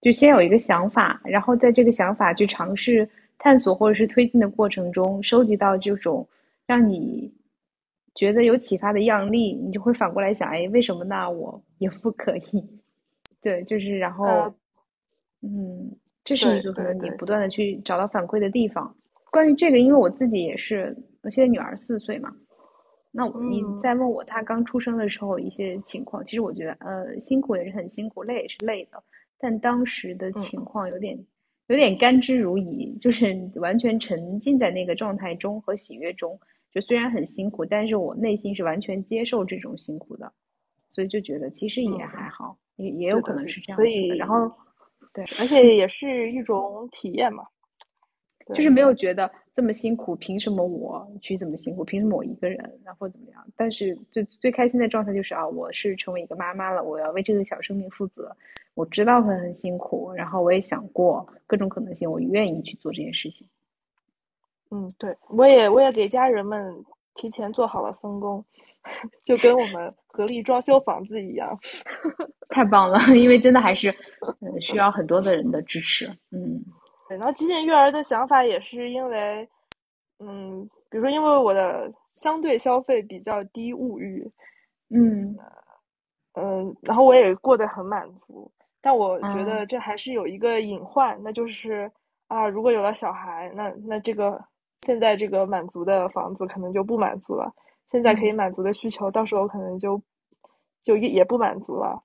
就先有一个想法，然后在这个想法去尝试探索或者是推进的过程中，收集到这种让你觉得有启发的样例，你就会反过来想，哎，为什么呢？我也不可以。对，就是然后，这是一个可能你不断的去找到反馈的地方。关于这个，因为我自己也是，我现在女儿4岁嘛，那你在问我她刚出生的时候一些情况，其实我觉得，辛苦也是很辛苦，累也是累的，但当时的情况有点甘之如饴，就是完全沉浸在那个状态中和喜悦中。就虽然很辛苦，但是我内心是完全接受这种辛苦的，所以就觉得其实也还好，也有可能是这样子的。所以，然后，对，而且也是一种体验嘛。就是没有觉得这么辛苦凭什么我去这么辛苦，凭什么我一个人然后怎么样。但是最开心的状态就是啊，我是成为一个妈妈了，我要为这个小生命负责，我知道会很辛苦，然后我也想过各种可能性，我愿意去做这件事情。嗯，对，我也给家人们提前做好了分工，就跟我们合力装修房子一样。太棒了，因为真的还是需要很多的人的支持。嗯，对。然后极简育儿的想法也是因为，比如说因为我的相对消费比较低，物欲，然后我也过得很满足，但我觉得这还是有一个隐患，那就是啊，如果有了小孩，那这个现在这个满足的房子可能就不满足了，现在可以满足的需求，到时候可能就也不满足了。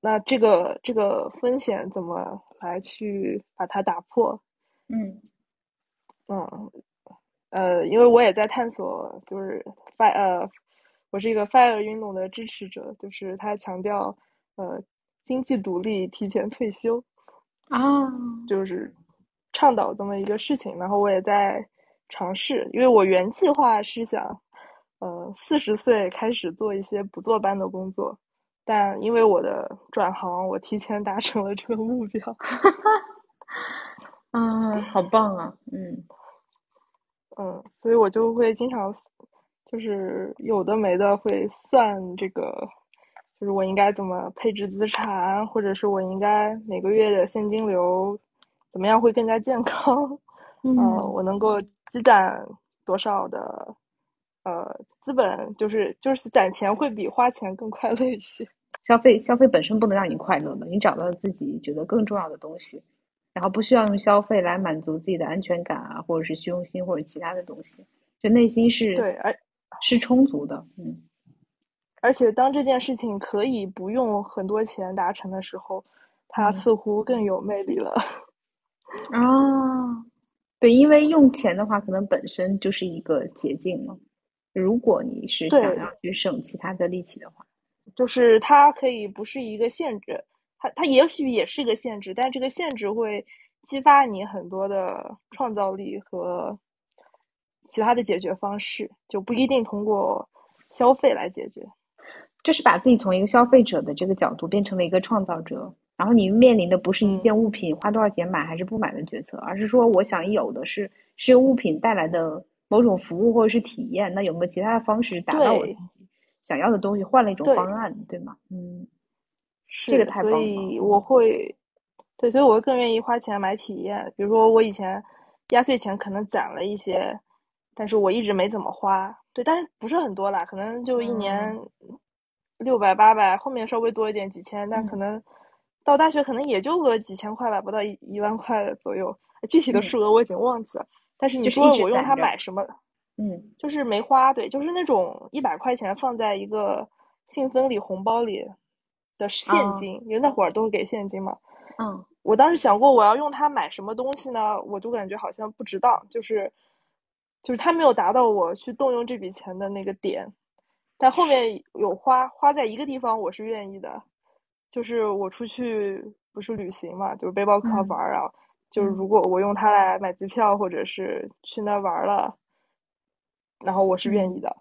那这个风险怎么来去把它打破？因为我也在探索，就是我是一个 FIRE 运动的支持者，就是他强调经济独立、提前退休啊，就是倡导这么一个事情。然后我也在尝试，因为我原计划是想40岁开始做一些不坐班的工作，但因为我的转行，我提前达成了这个目标。啊，好棒啊！所以我就会经常就是有的没的会算这个，就是我应该怎么配置资产，或者是我应该每个月的现金流怎么样会更加健康。我能够积攒多少的资本，就是攒钱会比花钱更快乐一些。消费本身不能让你快乐的，你找到自己觉得更重要的东西，然后不需要用消费来满足自己的安全感啊，或者是虚荣心或者其他的东西，就内心是对是充足的。而且当这件事情可以不用很多钱达成的时候，它似乎更有魅力了。对，因为用钱的话可能本身就是一个捷径了，如果你是想要去省其他的力气的话，就是它可以不是一个限制，它也许也是个限制，但这个限制会激发你很多的创造力和其他的解决方式，就不一定通过消费来解决。就是把自己从一个消费者的这个角度变成了一个创造者，然后你面临的不是一件物品花多少钱买还是不买的决策，而是说我想有的是物品带来的某种服务或者是体验，那有没有其他的方式达到我自己想要的东西，换了一种方案， 对吗？是，这个太棒了。所以我会更愿意花钱买体验。比如说我以前压岁钱可能攒了一些，但是我一直没怎么花，对，但是不是很多啦，可能就一年600、800，后面稍微多一点几千，但可能到大学可能也就个几千块吧，不到1万块左右，具体的数额我已经忘记了。但是你说我用它买什么，就是没花，对，就是那种100块钱放在一个信封里、红包里的现金，因为那会儿都给现金嘛。我当时想过我要用它买什么东西呢，我就感觉好像不知道，就是它没有达到我去动用这笔钱的那个点。但后面有花在一个地方，我是愿意的。就是我出去不是旅行嘛，就是背包客玩啊，就是如果我用它来买机票或者是去那玩了，然后我是愿意的。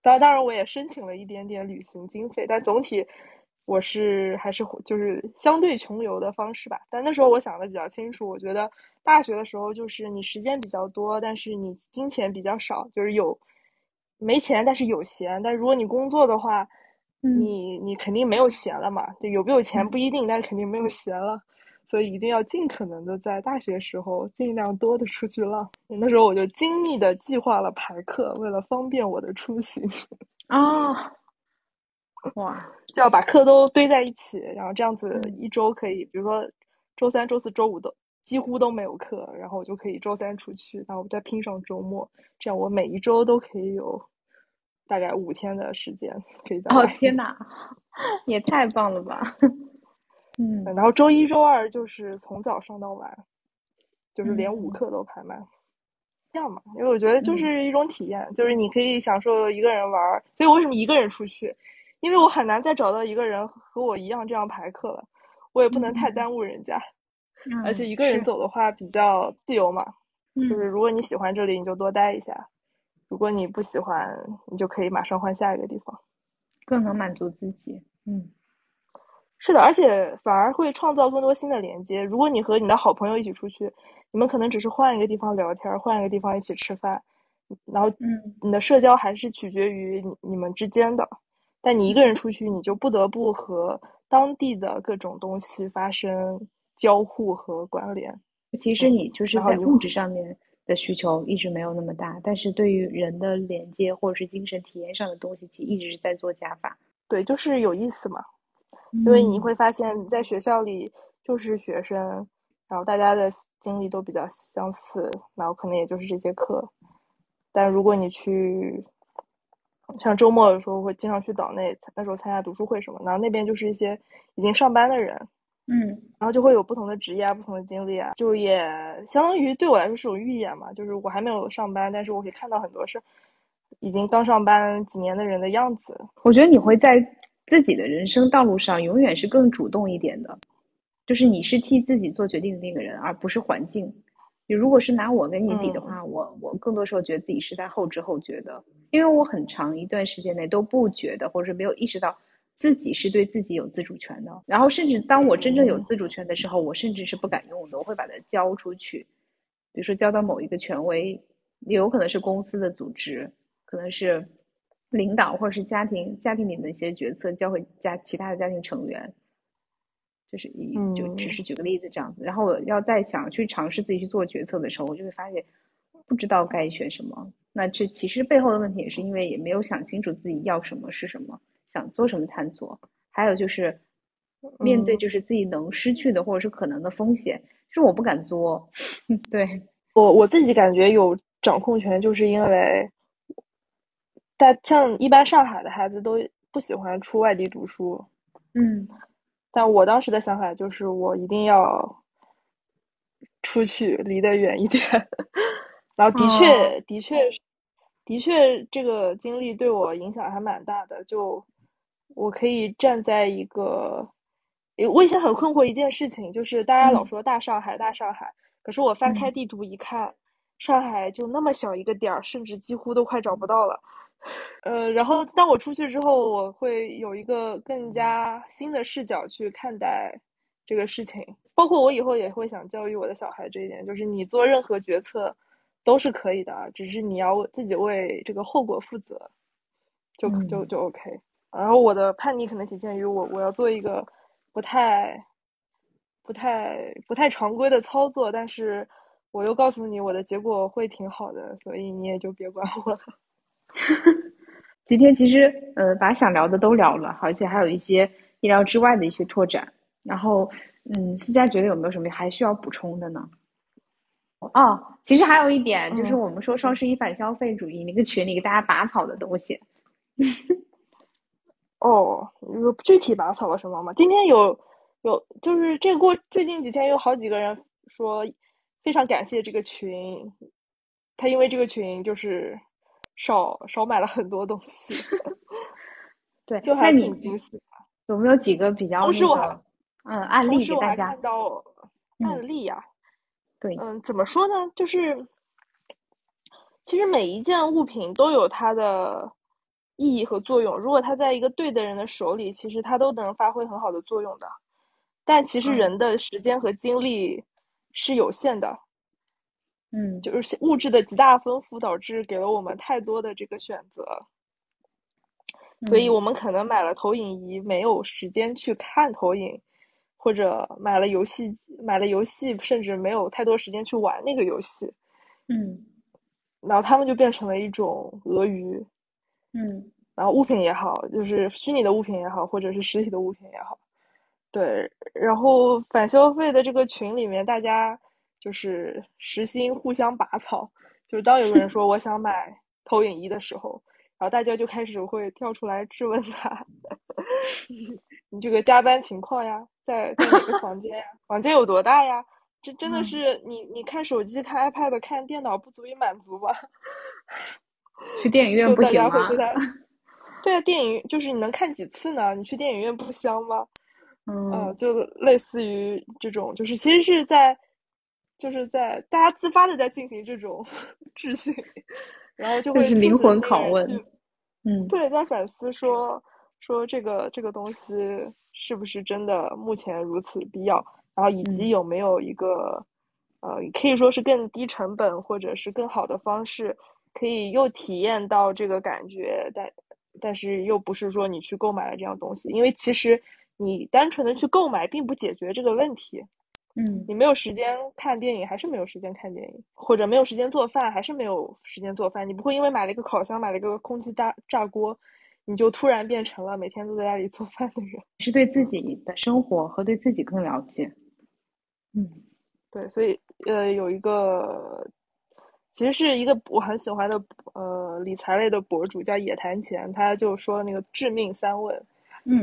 当然我也申请了一点点旅行经费，但总体我是还是就是相对穷游的方式吧。但那时候我想的比较清楚，我觉得大学的时候就是你时间比较多，但是你金钱比较少，就是没钱但是有闲。但如果你工作的话，你肯定没有闲了嘛，就有没有钱不一定，但是肯定没有闲了，所以一定要尽可能的在大学时候尽量多的出去浪。那时候我就精密的计划了排课，为了方便我的出行。就要把课都堆在一起，然后这样子一周可以，比如说周3、周4、周5都几乎都没有课，然后我就可以周3出去，然后我再拼上周末，这样我每一周都可以有大概5天的时间可以在外面。天哪，也太棒了吧！然后周一、周二就是从早上到晚，就是连5课都排满，这样嘛。因为我觉得就是一种体验，就是你可以享受一个人玩。所以我为什么一个人出去？因为我很难再找到一个人和我一样这样排课了，我也不能太耽误人家。而且一个人走的话比较自由嘛，就是如果你喜欢这里你就多待一下，如果你不喜欢你就可以马上换下一个地方，更能满足自己。嗯，是的，而且反而会创造更多新的连接。如果你和你的好朋友一起出去，你们可能只是换一个地方聊天，换一个地方一起吃饭，然后你的社交还是取决于你们之间的，但你一个人出去你就不得不和当地的各种东西发生交互和关联。其实你就是在物质上面的需求一直没有那么大，但是对于人的连接或者是精神体验上的东西其实一直是在做加法。对，就是有意思嘛，因为你会发现在学校里就是学生，然后大家的经历都比较相似，然后可能也就是这节课。但如果你去像周末的时候会经常去岛内，那时候参加读书会什么，然后那边就是一些已经上班的人，然后就会有不同的职业啊，不同的经历啊，就也相当于对我来说是种预演嘛，就是我还没有上班，但是我可以看到很多是已经刚上班几年的人的样子。我觉得你会在自己的人生道路上永远是更主动一点的，就是你是替自己做决定的那个人，而不是环境。如果是拿我跟你比的话，我更多时候觉得自己是在后知后觉的，因为我很长一段时间内都不觉得或者是没有意识到自己是对自己有自主权的，然后甚至当我真正有自主权的时候，我甚至是不敢用的，我会把它交出去，比如说交到某一个权威，有可能是公司的组织，可能是领导，或者是家庭里的一些决策交给其他的家庭成员，就是就只是举个例子这样子。然后我要再想去尝试自己去做决策的时候，我就会发现不知道该选什么，那这其实背后的问题也是因为也没有想清楚自己要什么是什么，想做什么探索，还有就是面对就是自己能失去的或者是可能的风险，就是我不敢做。对，我自己感觉有掌控权，就是因为但像一般上海的孩子都不喜欢出外地读书，但我当时的想法就是我一定要出去，离得远一点。然后的确这个经历对我影响还蛮大的，就我可以站在一个，我以前很困惑一件事情，就是大家老说大上海大上海，可是我翻开地图一看，上海就那么小一个点儿，甚至几乎都快找不到了。然后当我出去之后，我会有一个更加新的视角去看待这个事情，包括我以后也会想教育我的小孩这一点，就是你做任何决策都是可以的，只是你要自己为这个后果负责，就 OK。 然后我的叛逆可能体现于我要做一个不太常规的操作，但是我又告诉你我的结果会挺好的，所以你也就别管我了。今天其实把想聊的都聊了，而且还有一些医疗之外的一些拓展。然后思佳觉得有没有什么还需要补充的呢？其实还有一点，就是我们说双十一反消费主义那个群里给大家拔草的东西。具体拔草了什么吗？今天有就是这个最近几天有好几个人说非常感谢这个群，他因为这个群就是少买了很多东西。对，就还挺惊喜的。有没有几个比较案例给大家？看到案例啊，对，怎么说呢？就是其实每一件物品都有它的意义和作用，如果它在一个对的人的手里，其实它都能发挥很好的作用的。但其实人的时间和精力是有限的。就是物质的极大丰富导致给了我们太多的这个选择，所以我们可能买了投影仪没有时间去看投影，或者买了游戏甚至没有太多时间去玩那个游戏，然后他们就变成了一种俄语，然后物品也好，就是虚拟的物品也好，或者是实体的物品也好。对，然后反消费的这个群里面大家就是实心互相拔草，就是当有个人说我想买投影仪的时候，然后大家就开始会跳出来质问他，你这个加班情况呀，在哪个房间呀，房间有多大呀，这真的是你看手机看 iPad 看电脑不足以满足吧？去电影院不行吗？对啊，电影就是你能看几次呢？你去电影院不香吗？就类似于这种，就是其实是在就是在大家自发的在进行这种秩序，然后就会就是灵魂拷问，对，在反思说这个东西是不是真的目前如此必要，然后以及有没有一个可以说是更低成本或者是更好的方式，可以又体验到这个感觉，但是又不是说你去购买了这样东西，因为其实你单纯的去购买并不解决这个问题。你没有时间看电影还是没有时间看电影，或者没有时间做饭还是没有时间做饭，你不会因为买了一个烤箱买了一个空气炸锅你就突然变成了每天都在家里做饭的人，是对自己的生活和对自己更了解。对，所以有一个其实是一个我很喜欢的理财类的博主叫野谈钱，他就说那个致命三问，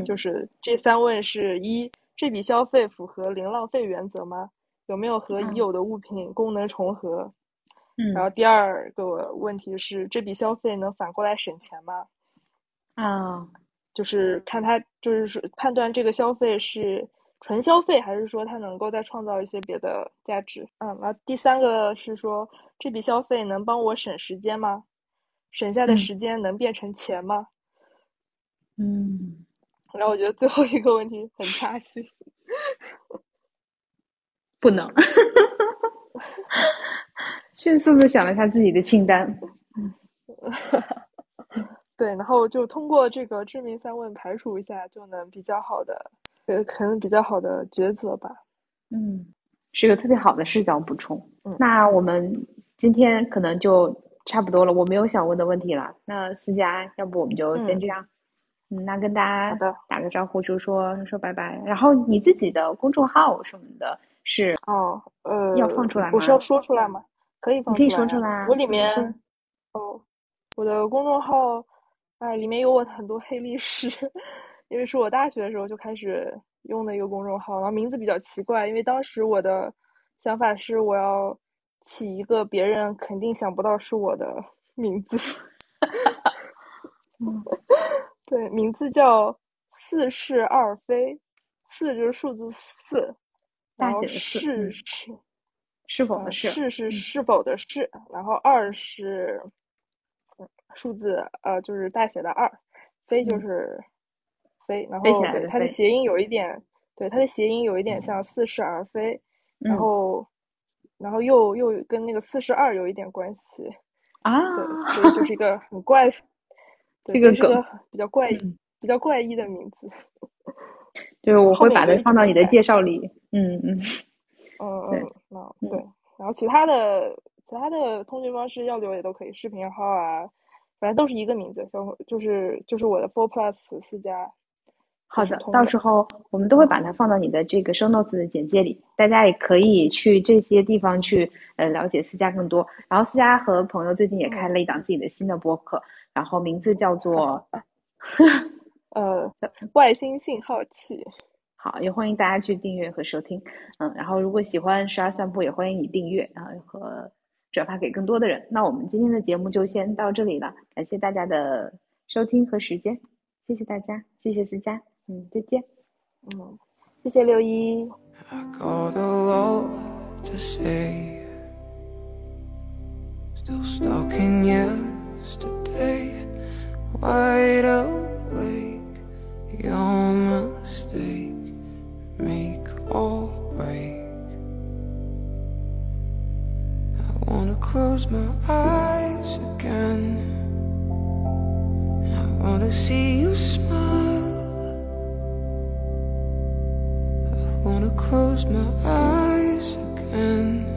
就是这三问是：一，这笔消费符合零浪费原则吗？有没有和已有的物品功能重合？然后第二个问题是这笔消费能反过来省钱吗？就是看他就是判断这个消费是纯消费还是说它能够再创造一些别的价值。然后第三个是说这笔消费能帮我省时间吗？省下的时间能变成钱吗？然后我觉得最后一个问题很扎心，不能迅速的想了一下自己的清单。对，然后就通过这个致命三问排除一下，就能比较好的可能比较好的抉择吧。是个特别好的视角补充。那我们今天可能就差不多了，我没有想问的问题了。那思佳，要不我们就先这样。那跟大家打个招呼，就说拜拜。然后你自己的公众号什么的是要放出来吗？我是要说出来吗？可以放出来，你可以说出来。我里面我的公众号里面有我很多黑历史，因为是我大学的时候就开始用的一个公众号，然后名字比较奇怪，因为当时我的想法是我要起一个别人肯定想不到是我的名字。对，名字叫四是二非，四就是数字四，然后是否的是，然后二是数字就是大写的二，非就是非，然后对它的谐音有一点，像似是而非，然后又跟那个42有一点关系对，所以就是一个很怪。这个梗比较怪异的名字，就是我会把它放到你的介绍里。对，然后其他的通讯方式要留也都可以，视频号反正都是一个名字，就是我的 4Plus 思佳。好的，到时候我们都会把它放到你的这个 show notes 的简介里，大家也可以去这些地方去了解思佳更多。然后思佳和朋友最近也开了一档自己的新的播客，然后名字叫做外星信号器。好，也欢迎大家去订阅和收听。然后如果喜欢12散步，也欢迎你订阅，然后和转发给更多的人。那我们今天的节目就先到这里了，感谢大家的收听和时间，谢谢大家，谢谢思佳。再见。谢谢六一。I got a lot to say. Still stuck in yesterday. Wide awake. Your mistake. Make or break. I wanna close my eyes again. I wanna see you smile. I wanna close my eyes again.